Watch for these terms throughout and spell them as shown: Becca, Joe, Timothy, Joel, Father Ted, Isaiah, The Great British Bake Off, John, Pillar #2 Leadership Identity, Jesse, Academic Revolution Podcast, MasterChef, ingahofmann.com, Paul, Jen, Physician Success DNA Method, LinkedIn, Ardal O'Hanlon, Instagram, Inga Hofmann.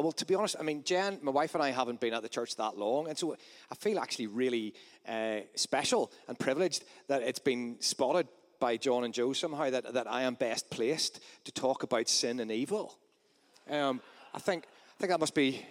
Well, to be honest, I mean, Jen, my wife and I haven't been at the church that long, and so I feel actually really special and privileged that it's been spotted by John and Joe somehow that I am best placed to talk about sin and evil. I think that must be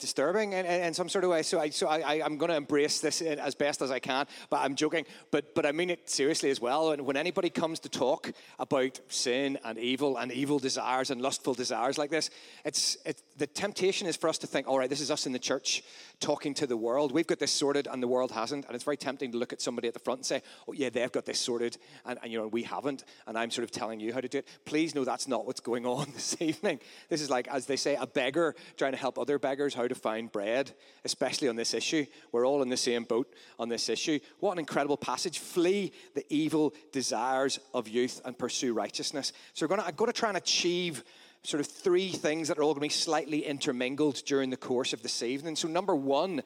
disturbing in some sort of way. So I'm going to embrace this as best as I can. But I'm joking. But I mean it seriously as well. And when anybody comes to talk about sin and evil desires and lustful desires like this, it's the temptation is for us to think, all right, this is us in the church talking to the world. We've got this sorted and the world hasn't. And it's very tempting to look at somebody at the front and say, oh yeah, they've got this sorted and we haven't. And I'm sort of telling you how to do it. Please know that's not what's going on this evening. This is like, as they say, a beggar trying to help other beggars how to find bread, especially on this issue. We're all in the same boat on this issue. What an incredible passage. Flee the evil desires of youth and pursue righteousness. So I'm going to try and achieve sort of three things that are all going to be slightly intermingled during the course of this evening. So number one,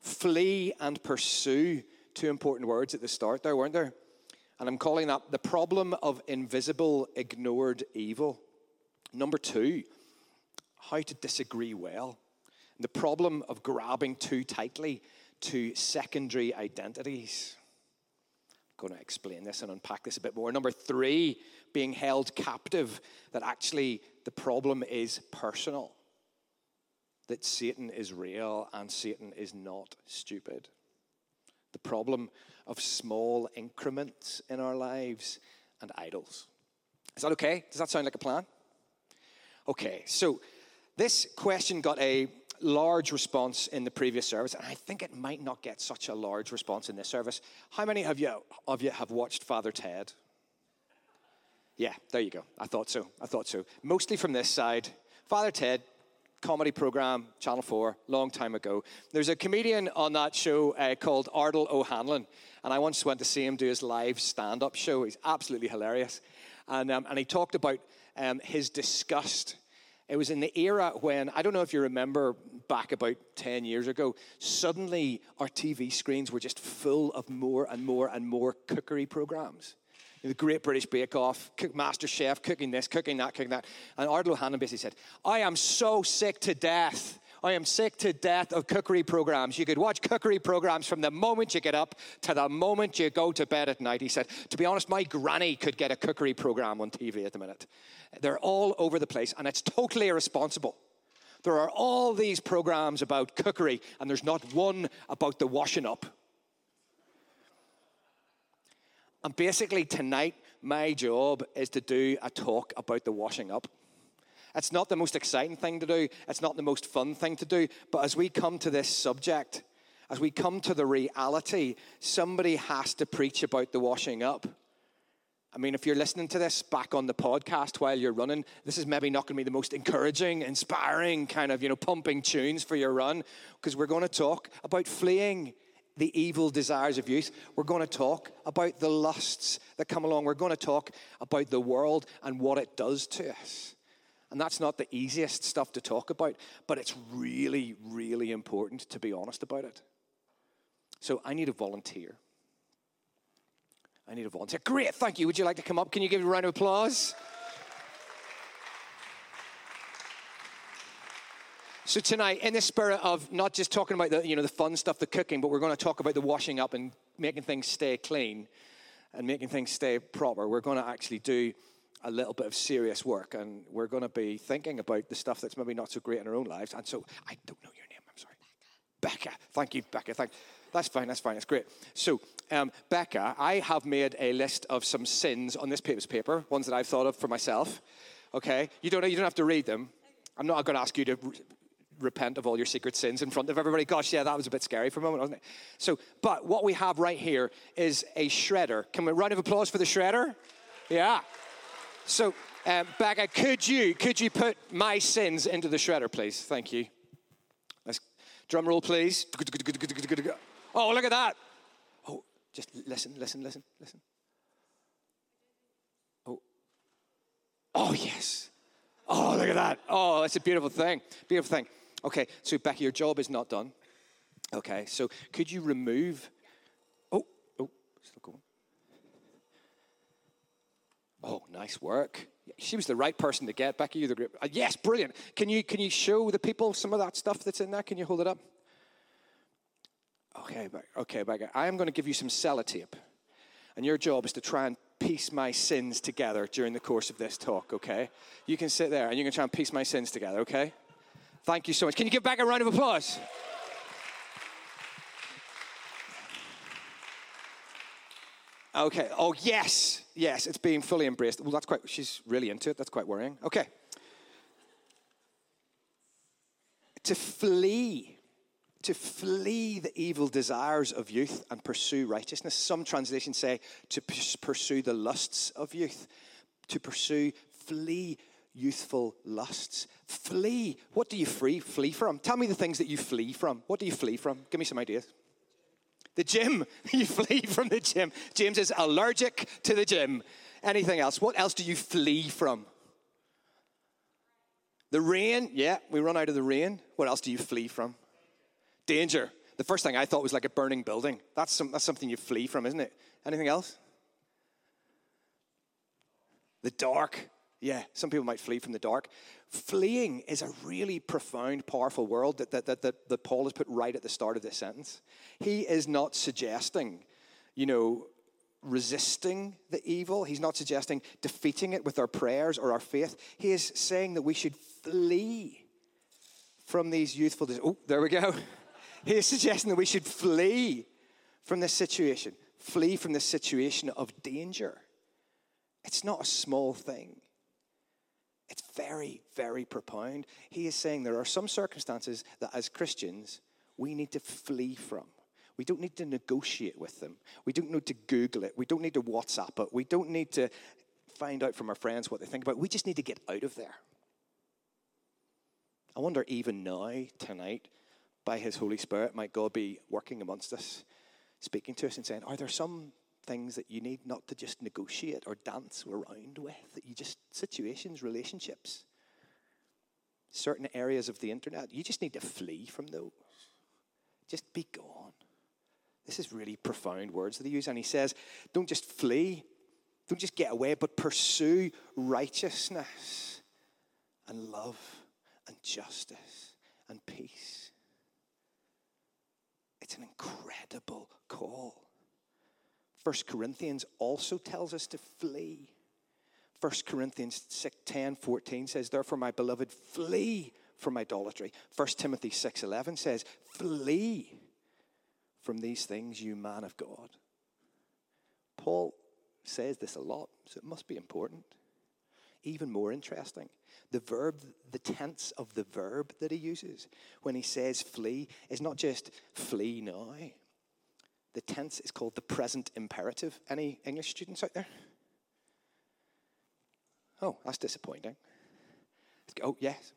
flee and pursue. Two important words at the start there, weren't there? And I'm calling that the problem of invisible, ignored evil. Number two, how to disagree well. The problem of grabbing too tightly to secondary identities. I'm going to explain this and unpack this a bit more. Number three, being held captive, that actually the problem is personal, that Satan is real and Satan is not stupid. The problem of small increments in our lives and idols. Is that okay? Does that sound like a plan? Okay, so this question got a large response in the previous service, and I think it might not get such a large response in this service. How many of you have watched Father Ted? Yeah, there you go. I thought so. Mostly from this side. Father Ted, comedy program, Channel 4, long time ago. There's a comedian on that show called Ardal O'Hanlon, and I once went to see him do his live stand-up show. He's absolutely hilarious. And he talked about his disgust. It was in the era when, I don't know if you remember back about 10 years ago, suddenly our TV screens were just full of more and more and more cookery programs. The Great British Bake Off, MasterChef, cooking this, cooking that, cooking that. And Ardal O'Hanlon basically said, I am sick to death of cookery programs. You could watch cookery programs from the moment you get up to the moment you go to bed at night. He said, to be honest, my granny could get a cookery program on TV at the minute. They're all over the place, and it's totally irresponsible. There are all these programs about cookery, and there's not one about the washing up. And basically tonight, my job is to do a talk about the washing up. It's not the most exciting thing to do. It's not the most fun thing to do. But as we come to this subject, as we come to the reality, somebody has to preach about the washing up. I mean, if you're listening to this back on the podcast while you're running, this is maybe not going to be the most encouraging, inspiring kind of, pumping tunes for your run, because we're going to talk about fleeing the evil desires of youth. We're going to talk about the lusts that come along. We're going to talk about the world and what it does to us. And that's not the easiest stuff to talk about, but it's really, really important to be honest about it. So I need a volunteer. Great, thank you. Would you like to come up? Can you give a round of applause? So tonight, in the spirit of not just talking about the fun stuff, the cooking, but we're going to talk about the washing up and making things stay clean and making things stay proper. We're going to actually do a little bit of serious work, and we're going to be thinking about the stuff that's maybe not so great in our own lives. And so, I don't know your name, I'm sorry. Becca. Thank you, Becca. That's fine, it's great. So, Becca, I have made a list of some sins on this piece of paper, ones that I've thought of for myself, okay? You don't have to read them. I'm not going to ask you to repent of all your secret sins in front of everybody. Gosh, yeah, that was a bit scary for a moment, wasn't it? So, but what we have right here is a shredder. Can we round of applause for the shredder? Yeah. So, Becca, could you put my sins into the shredder, please? Thank you. Let's, drum roll, please. Oh, look at that. Oh, just listen. Oh, yes. Oh, look at that. Oh, that's a beautiful thing. Okay, so, Becca, your job is not done. Okay, so could you remove... Oh, still going. Oh, nice work. She was the right person to get. Becca, you the great. Yes, brilliant. Can you show the people some of that stuff that's in there? Can you hold it up? Okay, Becca. I am going to give you some sellotape. And your job is to try and piece my sins together during the course of this talk, okay? You can sit there and you can try and piece my sins together, okay? Thank you so much. Can you give Becca a round of applause? Okay. Oh, yes. Yes, it's being fully embraced. Well, she's really into it. That's quite worrying. Okay. To flee the evil desires of youth and pursue righteousness. Some translations say to pursue the lusts of youth. Flee youthful lusts. Flee. What do you flee from? Tell me the things that you flee from. What do you flee from? Give me some ideas. The gym. You flee from the gym. James is allergic to the gym. Anything else? What else do you flee from? The rain. Yeah, we run out of the rain. What else do you flee from? Danger. The first thing I thought was like a burning building. That's something you flee from, isn't it? Anything else? The dark. Yeah, some people might flee from the dark. Fleeing is a really profound, powerful word that Paul has put right at the start of this sentence. He is not suggesting, resisting the evil. He's not suggesting defeating it with our prayers or our faith. He is saying that we should flee from these youthful desires. Oh, there we go. He is suggesting that we should flee from this situation. Flee from this situation of danger. It's not a small thing. It's very, very profound. He is saying there are some circumstances that as Christians, we need to flee from. We don't need to negotiate with them. We don't need to Google it. We don't need to WhatsApp it. We don't need to find out from our friends what they think about. We just need to get out of there. I wonder even now, tonight, by his Holy Spirit, might God be working amongst us, speaking to us and saying, are there some things that you need not to just negotiate or dance around with, that you just, situations, relationships, certain areas of the internet, you just need to flee from those. Just be gone. This is really profound words that he uses. And he says, don't just flee, don't just get away, but pursue righteousness and love and justice and peace. It's an incredible call. 1 Corinthians also tells us to flee. 1 Corinthians 10:14 says, therefore, my beloved, flee from idolatry. 1 Timothy 6:11 says, flee from these things, you man of God. Paul says this a lot, so it must be important. Even more interesting, the tense of the verb that he uses when he says flee is not just flee now. The tense is called the present imperative. Any English students out there? Oh, that's disappointing. Oh, yes.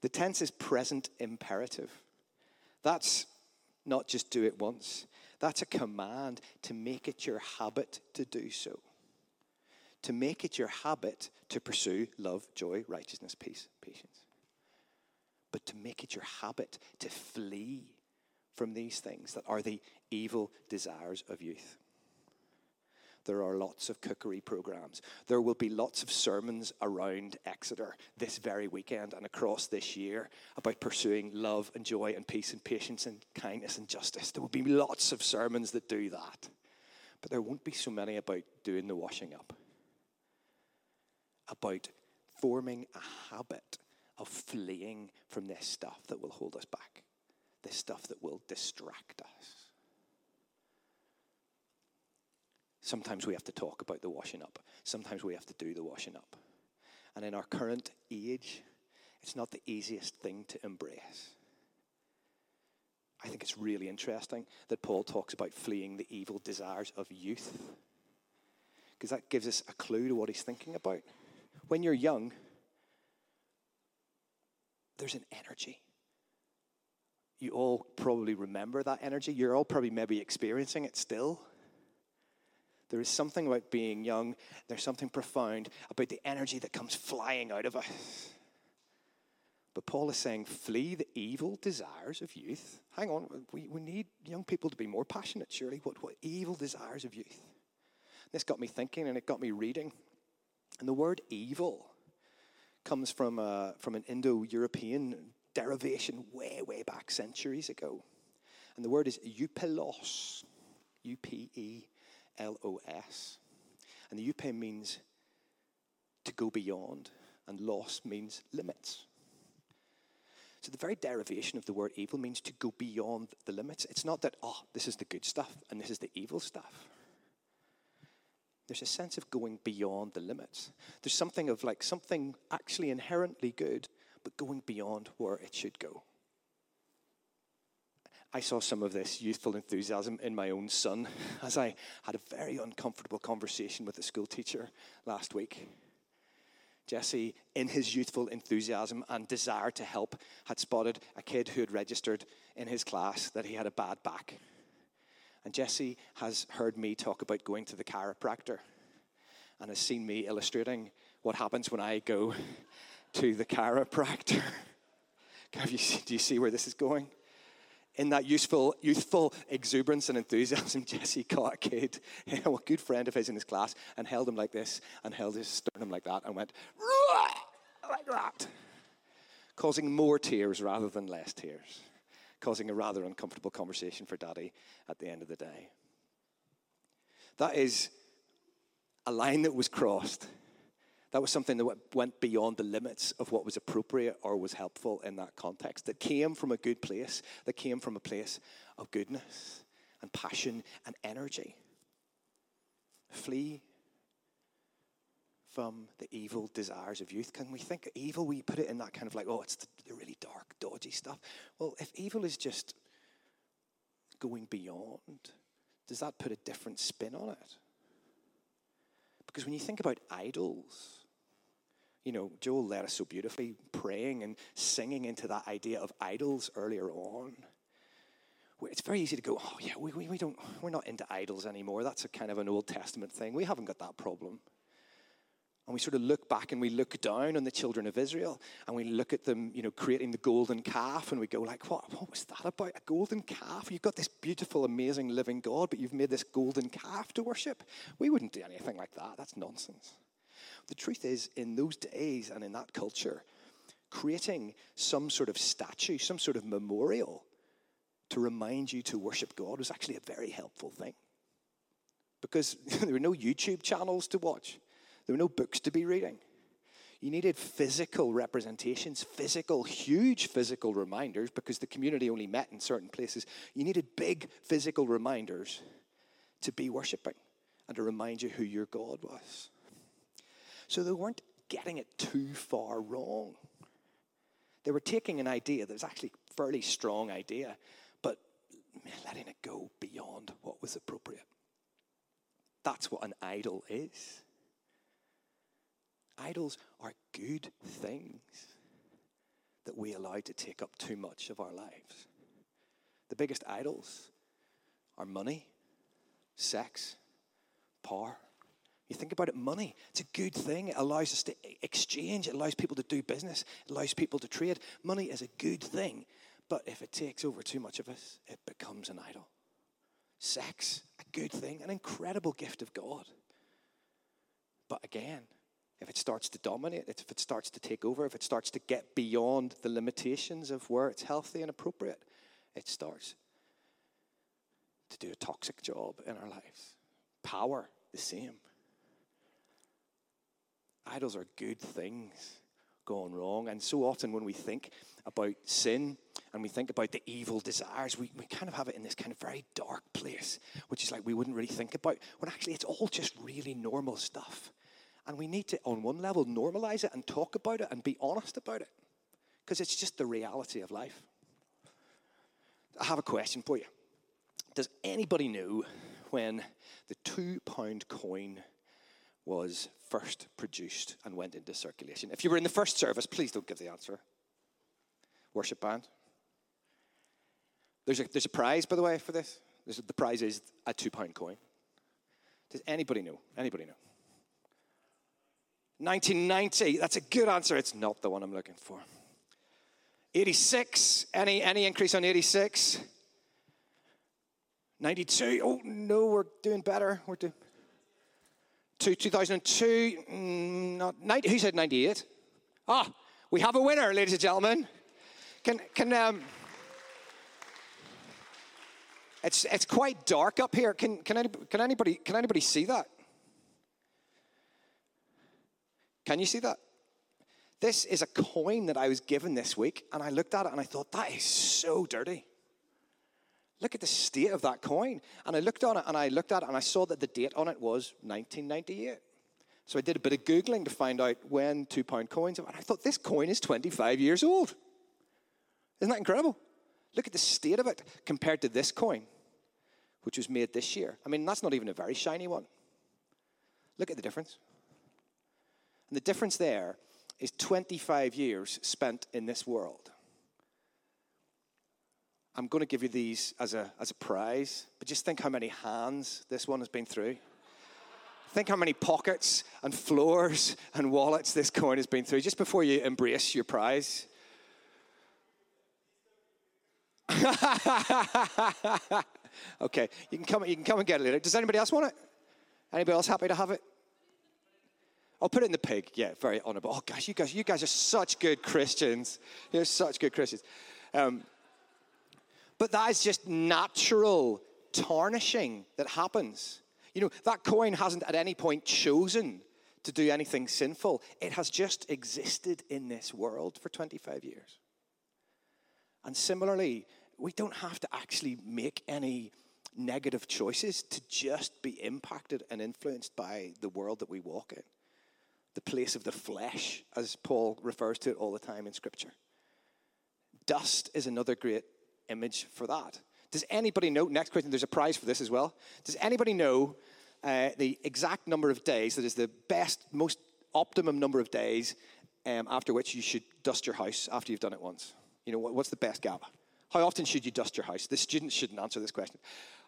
The tense is present imperative. That's not just do it once. That's a command to make it your habit to do so. To make it your habit to pursue love, joy, righteousness, peace, patience. But to make it your habit to flee from these things that are the evil desires of youth. There are lots of cookery programs. There will be lots of sermons around Exeter this very weekend and across this year about pursuing love and joy and peace and patience and kindness and justice. There will be lots of sermons that do that. But there won't be so many about doing the washing up. About forming a habit of fleeing from this stuff that will hold us back, this stuff that will distract us. Sometimes we have to talk about the washing up. Sometimes we have to do the washing up. And in our current age, it's not the easiest thing to embrace. I think it's really interesting that Paul talks about fleeing the evil desires of youth, because that gives us a clue to what he's thinking about. When you're young, there's an energy. You all probably remember that energy. You're all probably maybe experiencing it still. There is something about being young. There's something profound about the energy that comes flying out of us. But Paul is saying, flee the evil desires of youth. Hang on, we need young people to be more passionate, surely. What evil desires of youth? This got me thinking, and it got me reading. And the word evil comes from an Indo-European derivation way back centuries ago. And the word is eupelos, U-P-E-L-O-S. And the eupe means to go beyond, and los means limits. So the very derivation of the word evil means to go beyond the limits. It's not that, this is the good stuff and this is the evil stuff. There's a sense of going beyond the limits. There's something of like something actually inherently good, but going beyond where it should go. I saw some of this youthful enthusiasm in my own son as I had a very uncomfortable conversation with a school teacher last week. Jesse, in his youthful enthusiasm and desire to help, had spotted a kid who had registered in his class that he had a bad back. And Jesse has heard me talk about going to the chiropractor and has seen me illustrating what happens when I go to the chiropractor. Do you see where this is going? In that youthful exuberance and enthusiasm, Jesse caught a kid, a good friend of his in his class, and held him like this, and held his sternum like that, and went, like that, causing more tears rather than less tears, causing a rather uncomfortable conversation for Daddy at the end of the day. That is a line that was crossed. That was something that went beyond the limits of what was appropriate or was helpful in that context, that came from a good place, that came from a place of goodness and passion and energy. Flee from the evil desires of youth. Can we think of evil? We put it in that kind of like, it's the really dark, dodgy stuff. Well, if evil is just going beyond, does that put a different spin on it? Because when you think about idols, Joel led us so beautifully praying and singing into that idea of idols earlier on. It's very easy to go, we're not into idols anymore. That's a kind of an Old Testament thing. We haven't got that problem. And we sort of look back and we look down on the children of Israel and we look at them, creating the golden calf, and we go like, what was that about? A golden calf? You've got this beautiful, amazing living God, but you've made this golden calf to worship. We wouldn't do anything like that. That's nonsense. The truth is, in those days and in that culture, creating some sort of statue, some sort of memorial to remind you to worship God was actually a very helpful thing, because there were no YouTube channels to watch. There were no books to be reading. You needed physical representations, huge physical reminders, because the community only met in certain places. You needed big physical reminders to be worshiping and to remind you who your God was. So they weren't getting it too far wrong. They were taking an idea that was actually a fairly strong idea, but letting it go beyond what was appropriate. That's what an idol is. Idols are good things that we allow to take up too much of our lives. The biggest idols are money, sex, power. You think about it, money, it's a good thing. It allows us to exchange. It allows people to do business. It allows people to trade. Money is a good thing, but if it takes over too much of us, it becomes an idol. Sex, a good thing, an incredible gift of God. But again, if it starts to dominate, if it starts to take over, if it starts to get beyond the limitations of where it's healthy and appropriate, it starts to do a toxic job in our lives. Power, the same. Idols are good things gone wrong. And so often when we think about sin and we think about the evil desires, we kind of have it in this kind of very dark place, which is like we wouldn't really think about, when actually it's all just really normal stuff. And we need to, on one level, normalize it and talk about it and be honest about it, because it's just the reality of life. I have a question for you. Does anybody know when the £2 coin was first produced and went into circulation? If you were in the first service, please don't give the answer. Worship band. There's a prize, by the way, for this. The prize is a £2 coin. Does anybody know? 1990, that's a good answer. It's not the one I'm looking for. 86. Any increase on 86? 92. Oh, no, we're doing better. We're doing... 2002. Not 90. Who said 98? Ah, we have a winner, ladies and gentlemen. It's quite dark up here. Can anybody see that? Can you see that? This is a coin that I was given this week, and I looked at it and I thought, that is so dirty. Look at the state of that coin. And I looked on it and I looked at it and I saw that the date on it was 1998. So I did a bit of Googling to find out when £2 coins were. And I thought, this coin is 25 years old. Isn't that incredible? Look at the state of it compared to this coin, which was made this year. I mean, that's not even a very shiny one. Look at the difference. And the difference there is 25 years spent in this world. I'm going to give you these as a prize, but just think how many hands this one has been through. Think how many pockets and floors and wallets this coin has been through, just before you embrace your prize. Okay, you can come and get it later. Does anybody else want it? Anybody else happy to have it? I'll put it in the pig. Yeah, very honourable. Oh gosh, you guys are such good Christians. You're such good Christians. But that is just natural tarnishing that happens. You know, that coin hasn't at any point chosen to do anything sinful. It has just existed in this world for 25 years. And similarly, we don't have to actually make any negative choices to just be impacted and influenced by the world that we walk in. The place of the flesh, as Paul refers to it all the time in Scripture. Dust is another great image for that. Does anybody know, next question, there's a prize for this as well. Does anybody know the exact number of days, that is the best, most optimum number of days after which you should dust your house after you've done it once? You know, what's the best gap? How often should you dust your house? The students shouldn't answer this question.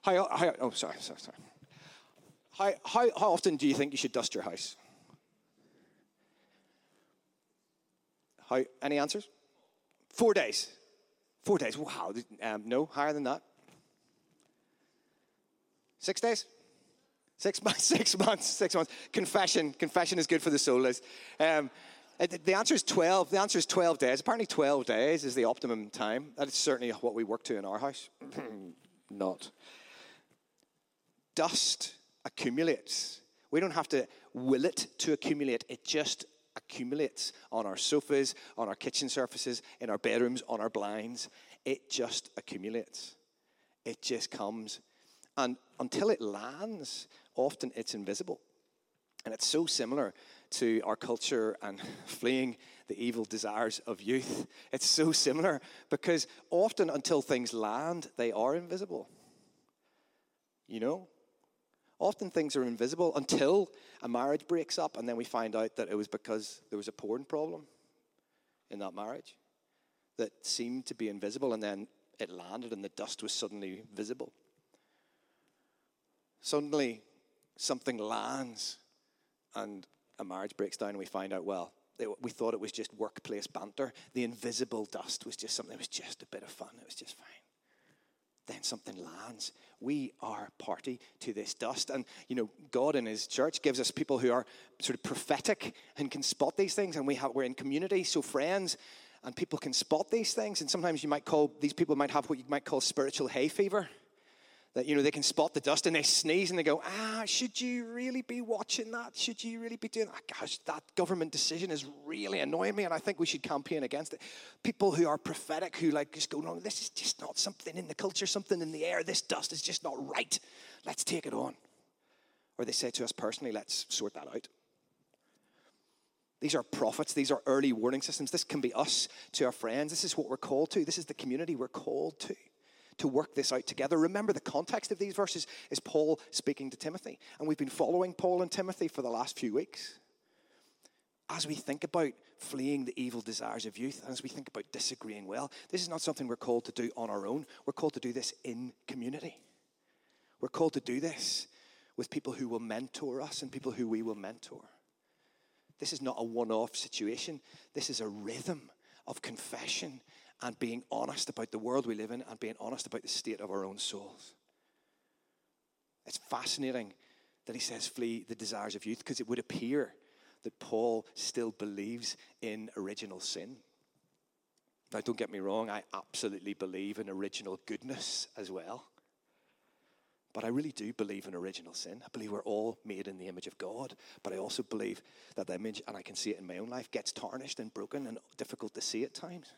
How How often do you think you should dust your house? Any answers? 4 days. 4 days, wow. No, higher than that. 6 days? 6 months, 6 months, 6 months. Confession is good for the soul. The answer is 12. The answer is 12 days. Apparently 12 days is the optimum time. That is certainly what we work to in our house. Not. Dust accumulates. We don't have to will it to accumulate. It just accumulates on our sofas, on our kitchen surfaces, in our bedrooms, on our blinds. It just accumulates. It just comes. And until it lands, often it's invisible. And it's so similar to our culture and fleeing the evil desires of youth. It's so similar because often until things land, they are invisible. You know? Often things are invisible until a marriage breaks up and then we find out that it was because there was a porn problem in that marriage that seemed to be invisible and then it landed and the dust was suddenly visible. Suddenly something lands and a marriage breaks down and we find out, well, we thought it was just workplace banter. The invisible dust was just something, it was just a bit of fun, it was just fine. Then something lands. We are party to this dust. And, you know, God in his church gives us people who are sort of prophetic and can spot these things. And we're in community, so friends and people can spot these things. And sometimes you might call, these people might have what you might call spiritual hay fever. That, you know, they can spot the dust and they sneeze and they go, should you really be watching that? Should you really be doing that? Gosh, that government decision is really annoying me and I think we should campaign against it. People who are prophetic, who like just go, no, this is just not something in the culture, something in the air. This dust is just not right. Let's take it on. Or they say to us personally, let's sort that out. These are prophets. These are early warning systems. This can be us to our friends. This is what we're called to. This is the community we're called to work this out together. Remember, the context of these verses is Paul speaking to Timothy. And we've been following Paul and Timothy for the last few weeks. As we think about fleeing the evil desires of youth, and as we think about disagreeing well, this is not something we're called to do on our own. We're called to do this in community. We're called to do this with people who will mentor us and people who we will mentor. This is not a one-off situation. This is a rhythm of confession and being honest about the world we live in and being honest about the state of our own souls. It's fascinating that he says flee the desires of youth, because it would appear that Paul still believes in original sin. Now, don't get me wrong, I absolutely believe in original goodness as well. But I really do believe in original sin. I believe we're all made in the image of God. But I also believe that the image, and I can see it in my own life, gets tarnished and broken and difficult to see at times.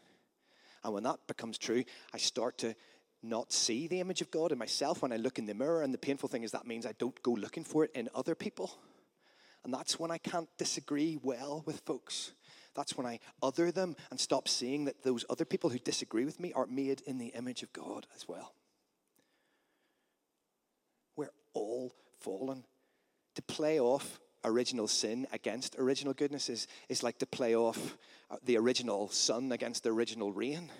And when that becomes true, I start to not see the image of God in myself when I look in the mirror. And the painful thing is that means I don't go looking for it in other people. And that's when I can't disagree well with folks. That's when I other them and stop seeing that those other people who disagree with me are made in the image of God as well. We're all fallen. To play off original sin against original goodness is like to play off the original sun against the original rain,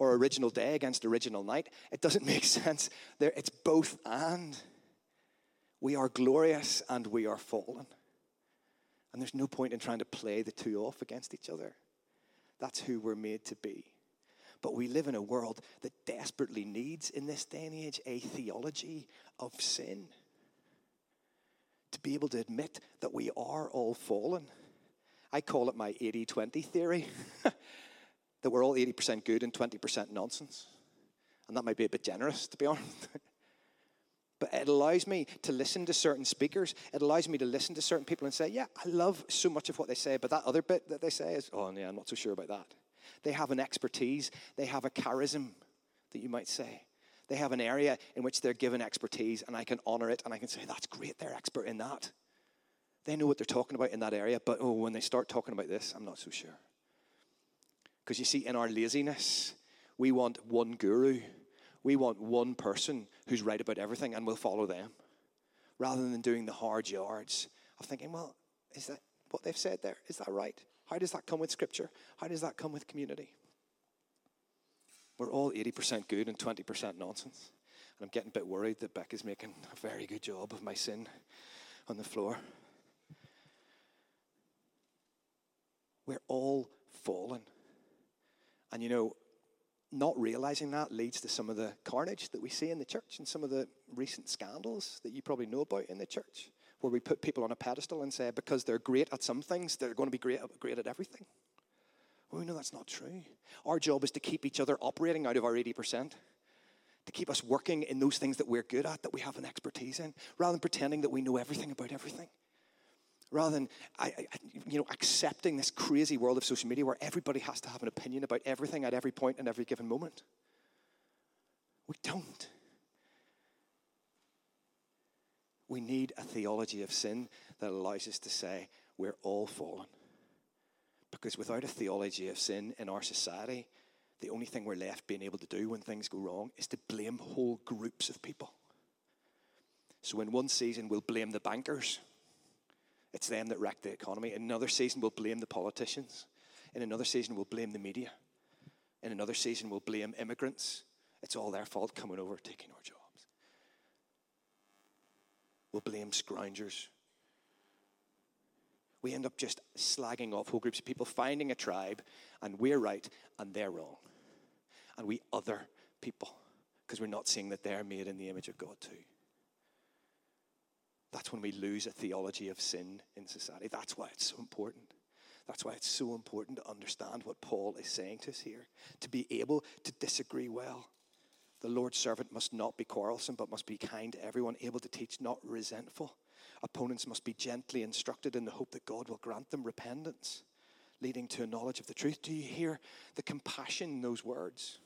or original day against original night. It doesn't make sense. It's both and. We are glorious and we are fallen. And there's no point in trying to play the two off against each other. That's who we're made to be. But we live in a world that desperately needs, in this day and age, a theology of sin. To be able to admit that we are all fallen. I call it my 80-20 theory. That we're all 80% good and 20% nonsense. And that might be a bit generous, to be honest. But it allows me to listen to certain speakers. It allows me to listen to certain people and say, yeah, I love so much of what they say, but that other bit that they say is, oh, yeah, I'm not so sure about that. They have an expertise. They have a charism, that you might say. They have an area in which they're given expertise, and I can honor it, and I can say, that's great, they're expert in that. They know what they're talking about in that area, but oh, when they start talking about this, I'm not so sure. Because you see, in our laziness, we want one guru. We want one person who's right about everything, and we'll follow them, rather than doing the hard yards of thinking, well, is that what they've said there? Is that right? How does that come with Scripture? How does that come with community? We're all 80% good and 20% nonsense. And I'm getting a bit worried that Becca's making a very good job of my sin on the floor. We're all fallen. And you know, not realizing that leads to some of the carnage that we see in the church and some of the recent scandals that you probably know about in the church, where we put people on a pedestal and say, because they're great at some things, they're going to be great at everything. Well, we know that's not true. Our job is to keep each other operating out of our 80%, to keep us working in those things that we're good at, that we have an expertise in, rather than pretending that we know everything about everything. Rather than, accepting this crazy world of social media where everybody has to have an opinion about everything at every point and every given moment. We don't. We need a theology of sin that allows us to say we're all fallen. Because without a theology of sin in our society, the only thing we're left being able to do when things go wrong is to blame whole groups of people. So in one season, we'll blame the bankers. It's them that wrecked the economy. In another season, we'll blame the politicians. In another season, we'll blame the media. In another season, we'll blame immigrants. It's all their fault coming over, taking our jobs. We'll blame scroungers. We end up just slagging off whole groups of people, finding a tribe, and we're right, and they're wrong. And we other people, because we're not seeing that they're made in the image of God too. That's when we lose a theology of sin in society. That's why it's so important. That's why it's so important to understand what Paul is saying to us here. To be able to disagree well. The Lord's servant must not be quarrelsome, but must be kind to everyone, able to teach, not resentful. Opponents must be gently instructed in the hope that God will grant them repentance, leading to a knowledge of the truth. Do you hear the compassion in those words?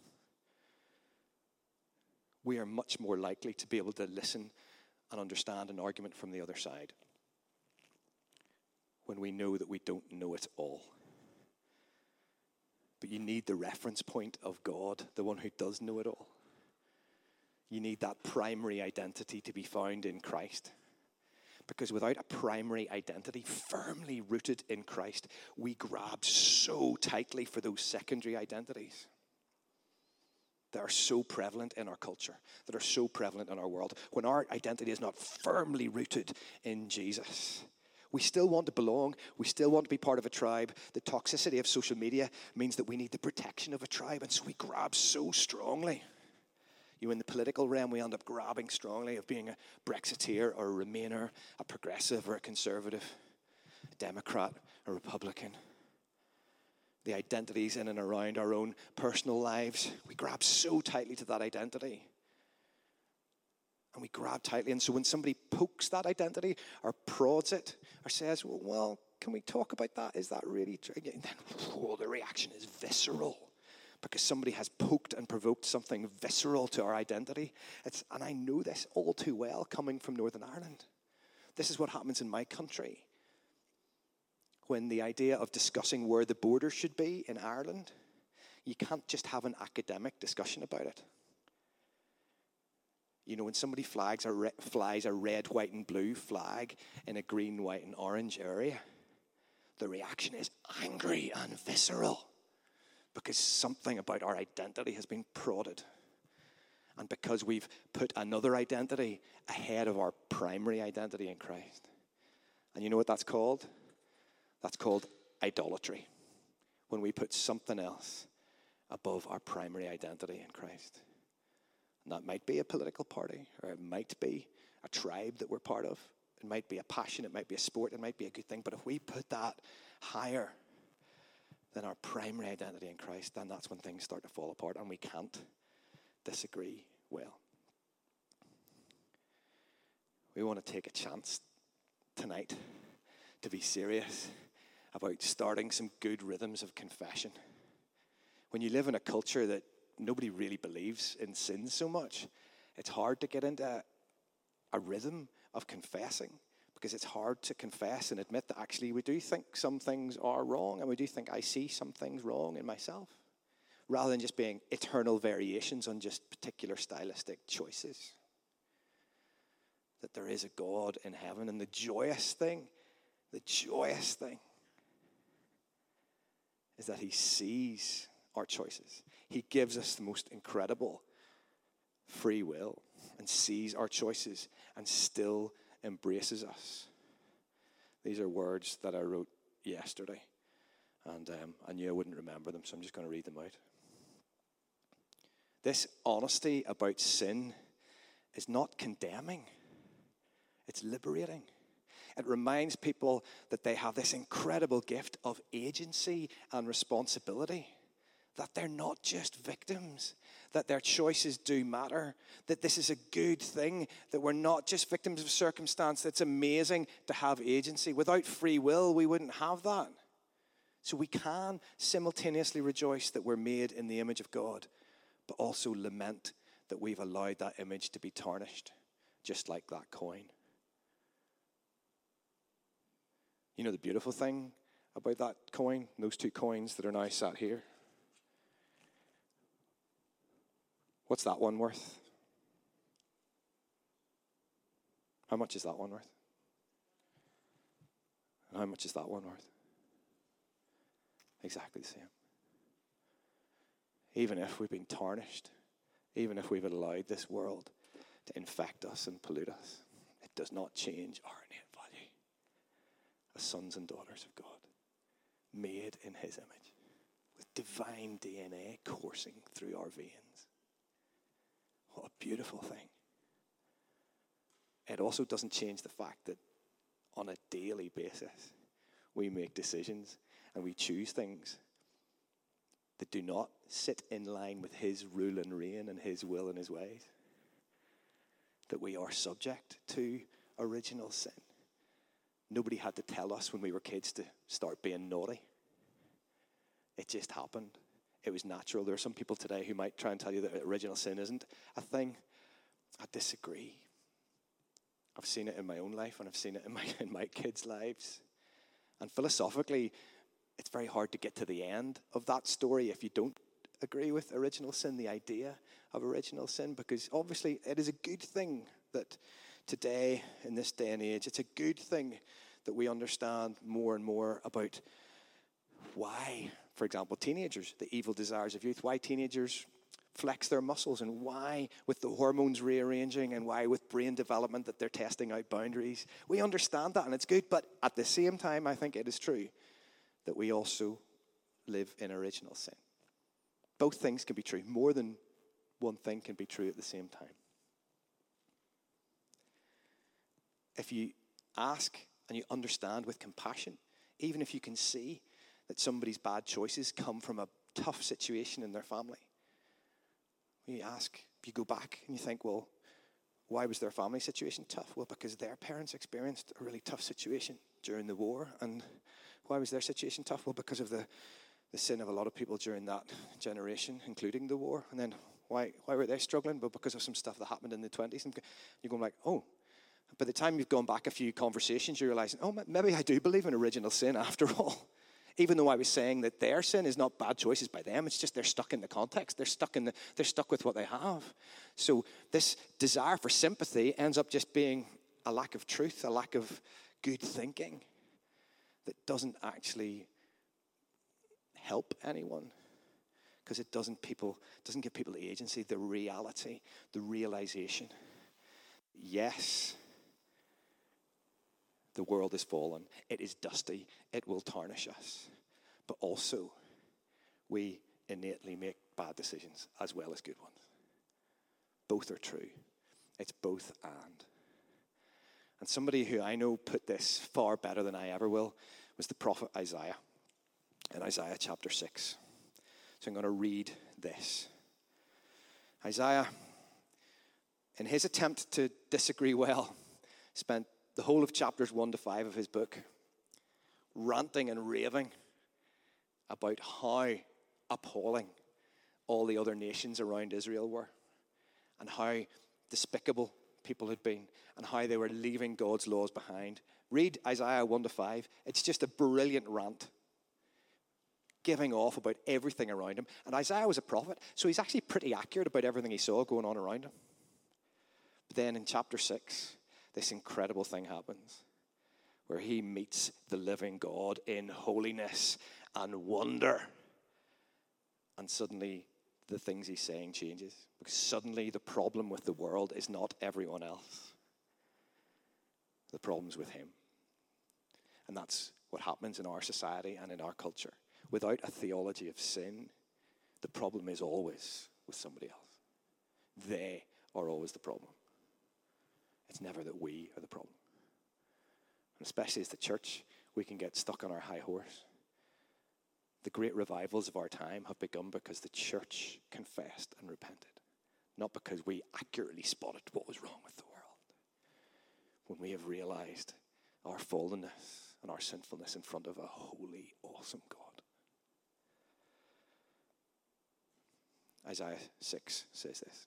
We are much more likely to be able to listen and understand an argument from the other side when we know that we don't know it all. But you need the reference point of God, the one who does know it all. You need that primary identity to be found in Christ. Because without a primary identity firmly rooted in Christ, we grab so tightly for those secondary identities that are so prevalent in our culture, that are so prevalent in our world. When our identity is not firmly rooted in Jesus, We still want to belong. We still want to be part of a tribe. The toxicity of social media means that we need the protection of a tribe, and so we grab so strongly. In the political realm, we end up grabbing strongly of being a Brexiteer or a Remainer, a progressive or a conservative, a Democrat, a Republican. The identities in and around our own personal lives, we grab so tightly to that identity. And we grab tightly. And so when somebody pokes that identity or prods it or says, well, can we talk about that? Is that really true? And then the reaction is visceral, because somebody has poked and provoked something visceral to our identity. And I know this all too well, coming from Northern Ireland. This is what happens in my country. When the idea of discussing where the border should be in Ireland, you can't just have an academic discussion about it. When somebody flies a red, white, and blue flag in a green, white, and orange area, the reaction is angry and visceral, because something about our identity has been prodded. And because we've put another identity ahead of our primary identity in Christ. And you know what that's called? That's called idolatry. When we put something else above our primary identity in Christ. And that might be a political party, or it might be a tribe that we're part of. It might be a passion, it might be a sport, it might be a good thing. But if we put that higher than our primary identity in Christ, then that's when things start to fall apart, and we can't disagree well. We want to take a chance tonight to be serious about starting some good rhythms of confession. When you live in a culture that nobody really believes in sin so much, it's hard to get into a rhythm of confessing, because it's hard to confess and admit that actually we do think some things are wrong, and we do think I see some things wrong in myself, rather than just being eternal variations on just particular stylistic choices. That there is a God in heaven, and the joyous thing is that he sees our choices. He gives us the most incredible free will and sees our choices and still embraces us. These are words that I wrote yesterday, and I knew I wouldn't remember them, so I'm just going to read them out. This honesty about sin is not condemning, it's liberating. It reminds people that they have this incredible gift of agency and responsibility, that they're not just victims, that their choices do matter, that this is a good thing, that we're not just victims of circumstance. It's amazing to have agency. Without free will, we wouldn't have that. So we can simultaneously rejoice that we're made in the image of God, but also lament that we've allowed that image to be tarnished, just like that coin. The beautiful thing about that coin, those two coins that are now sat here? What's that one worth? How much is that one worth? And how much is that one worth? Exactly the same. Even if we've been tarnished, even if we've allowed this world to infect us and pollute us, it does not change our innate value as sons and daughters of God, made in his image, with divine DNA coursing through our veins. What a beautiful thing. It also doesn't change the fact that on a daily basis, we make decisions and we choose things that do not sit in line with his rule and reign and his will and his ways. That we are subject to original sin. Nobody had to tell us when we were kids to start being naughty. It just happened. It was natural. There are some people today who might try and tell you that original sin isn't a thing. I disagree. I've seen it in my own life, and I've seen it in my kids' lives. And philosophically, it's very hard to get to the end of that story if you don't agree with original sin, the idea of original sin, because obviously it is a good thing that today, in this day and age, it's a good thing that we understand more and more about why, for example, teenagers, the evil desires of youth, why teenagers flex their muscles, and why with the hormones rearranging and why with brain development that they're testing out boundaries. We understand that, and it's good, but at the same time, I think it is true that we also live in original sin. Both things can be true. More than one thing can be true at the same time. If you ask and you understand with compassion, even if you can see that somebody's bad choices come from a tough situation in their family, you ask, you go back and you think, well, why was their family situation tough? Well, because their parents experienced a really tough situation during the war. And why was their situation tough? Well, because of the sin of a lot of people during that generation, including the war. And then why were they struggling? But because of some stuff that happened in the 20s. And you're going like, oh. By the time you've gone back a few conversations, you're realizing, oh, maybe I do believe in original sin after all. Even though I was saying that their sin is not bad choices by them, it's just they're stuck in the context. They're stuck with what they have. So this desire for sympathy ends up just being a lack of truth, a lack of good thinking that doesn't actually help anyone, because it doesn't give people the agency, the reality, the realization. Yes, the world is fallen. It is dusty. It will tarnish us. But also, we innately make bad decisions as well as good ones. Both are true. It's both and. And somebody who I know put this far better than I ever will was the prophet Isaiah in Isaiah chapter 6. So I'm going to read this. Isaiah, in his attempt to disagree well, spent the whole of chapters 1 to 5 of his book ranting and raving about how appalling all the other nations around Israel were, and how despicable people had been, and how they were leaving God's laws behind. Read Isaiah 1 to 5. It's just a brilliant rant, giving off about everything around him. And Isaiah was a prophet, so he's actually pretty accurate about everything he saw going on around him. But then in chapter 6, this incredible thing happens where he meets the living God in holiness and wonder. And suddenly the things he's saying changes, because suddenly the problem with the world is not everyone else. The problem's with him. And that's what happens in our society and in our culture. Without a theology of sin, the problem is always with somebody else. They are always the problem. It's never that we are the problem. And especially as the church, we can get stuck on our high horse. The great revivals of our time have begun because the church confessed and repented, not because we accurately spotted what was wrong with the world. When we have realized our fallenness and our sinfulness in front of a holy, awesome God. Isaiah 6 says this.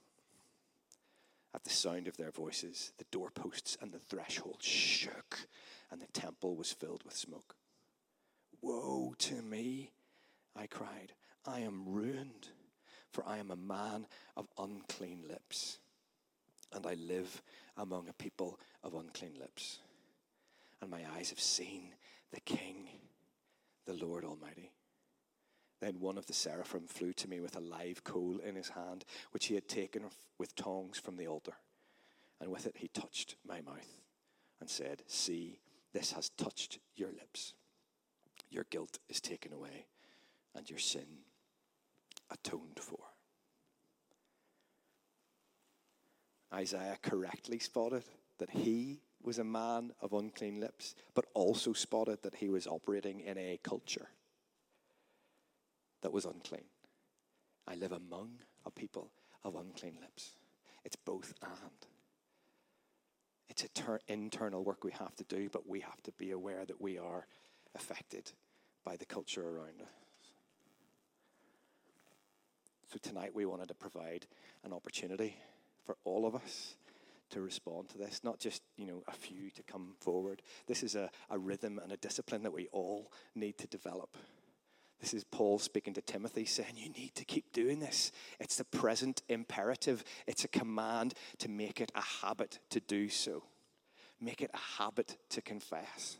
At the sound of their voices, the doorposts and the threshold shook, and the temple was filled with smoke. Woe to me, I cried. I am ruined, for I am a man of unclean lips, and I live among a people of unclean lips. And my eyes have seen the King, the Lord Almighty. Then one of the seraphim flew to me with a live coal in his hand, which he had taken with tongs from the altar. And with it he touched my mouth and said, See, this has touched your lips. Your guilt is taken away and your sin atoned for. Isaiah correctly spotted that he was a man of unclean lips, but also spotted that he was operating in a culture that was unclean. I live among a people of unclean lips. It's both and. It's an internal work we have to do, but we have to be aware that we are affected by the culture around us. So tonight we wanted to provide an opportunity for all of us to respond to this, not just, you know, a few to come forward. This is a rhythm and a discipline that we all need to develop. This is Paul speaking to Timothy saying, you need to keep doing this. It's the present imperative. It's a command to make it a habit to do so. Make it a habit to confess.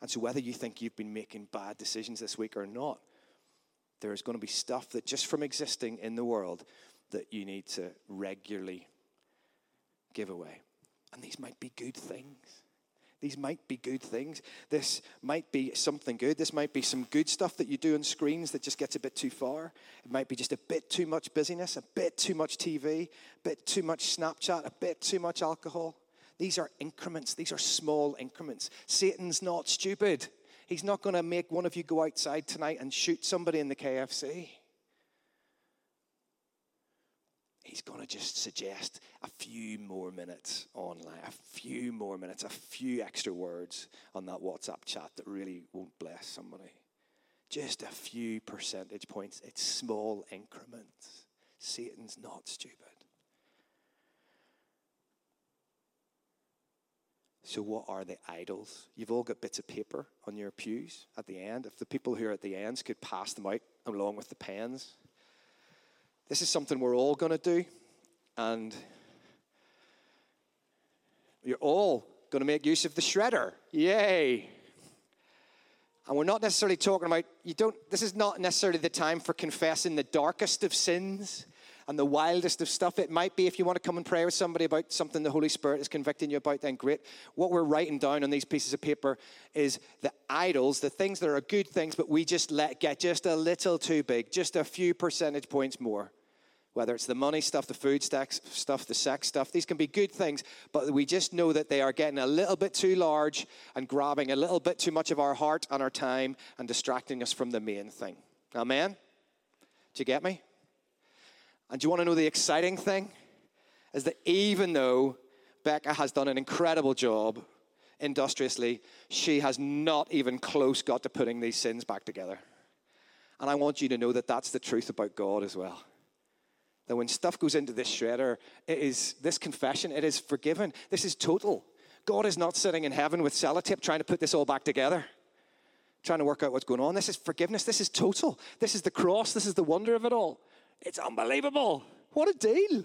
And so whether you think you've been making bad decisions this week or not, there is going to be stuff that just from existing in the world that you need to regularly give away. And these might be good things. These might be good things. This might be something good. This might be some good stuff that you do on screens that just gets a bit too far. It might be just a bit too much busyness, a bit too much TV, a bit too much Snapchat, a bit too much alcohol. These are increments. These are small increments. Satan's not stupid. He's not going to make one of you go outside tonight and shoot somebody in the KFC. He's going to just suggest a few more minutes online, a few more minutes, a few extra words on that WhatsApp chat that really won't bless somebody. Just a few percentage points. It's small increments. Satan's not stupid. So what are the idols? You've all got bits of paper on your pews at the end. If the people who are at the ends could pass them out along with the pens. This is something we're all going to do, and you're all going to make use of the shredder. Yay! And we're not necessarily talking about, this is not necessarily the time for confessing the darkest of sins and the wildest of stuff. It might be if you want to come and pray with somebody about something the Holy Spirit is convicting you about, then great. What we're writing down on these pieces of paper is the idols, the things that are good things, but we just let get just a little too big, just a few percentage points more. Whether it's the money stuff, the food stuff, the sex stuff, these can be good things, but we just know that they are getting a little bit too large and grabbing a little bit too much of our heart and our time and distracting us from the main thing. Amen? Do you get me? And do you want to know the exciting thing? Is that even though Becca has done an incredible job industriously, she has not even close got to putting these sins back together. And I want you to know that that's the truth about God as well. That when stuff goes into this shredder, it is this confession, it is forgiven. This is total. God is not sitting in heaven with sellotape trying to put this all back together, trying to work out what's going on. This is forgiveness. This is total. This is the cross. This is the wonder of it all. It's unbelievable. What a deal.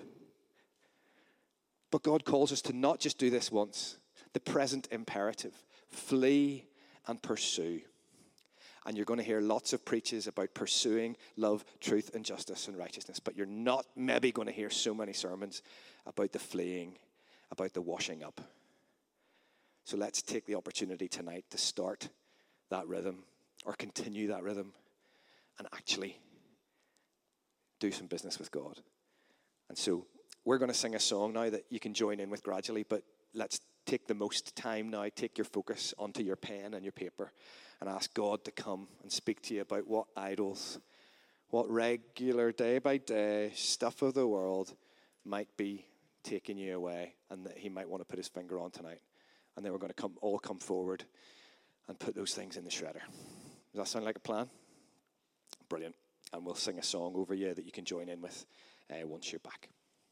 But God calls us to not just do this once. The present imperative. Flee and pursue. And you're going to hear lots of preaches about pursuing love, truth, and justice, and righteousness. But you're not maybe going to hear so many sermons about the fleeing, about the washing up. So let's take the opportunity tonight to start that rhythm or continue that rhythm and actually do some business with God. And so we're going to sing a song now that you can join in with gradually, but let's take the most time now, take your focus onto your pen and your paper and ask God to come and speak to you about what idols, what regular day-by-day stuff of the world might be taking you away and that he might want to put his finger on tonight. And then we're going to come forward and put those things in the shredder. Does that sound like a plan? Brilliant. And we'll sing a song over you that you can join in with once you're back.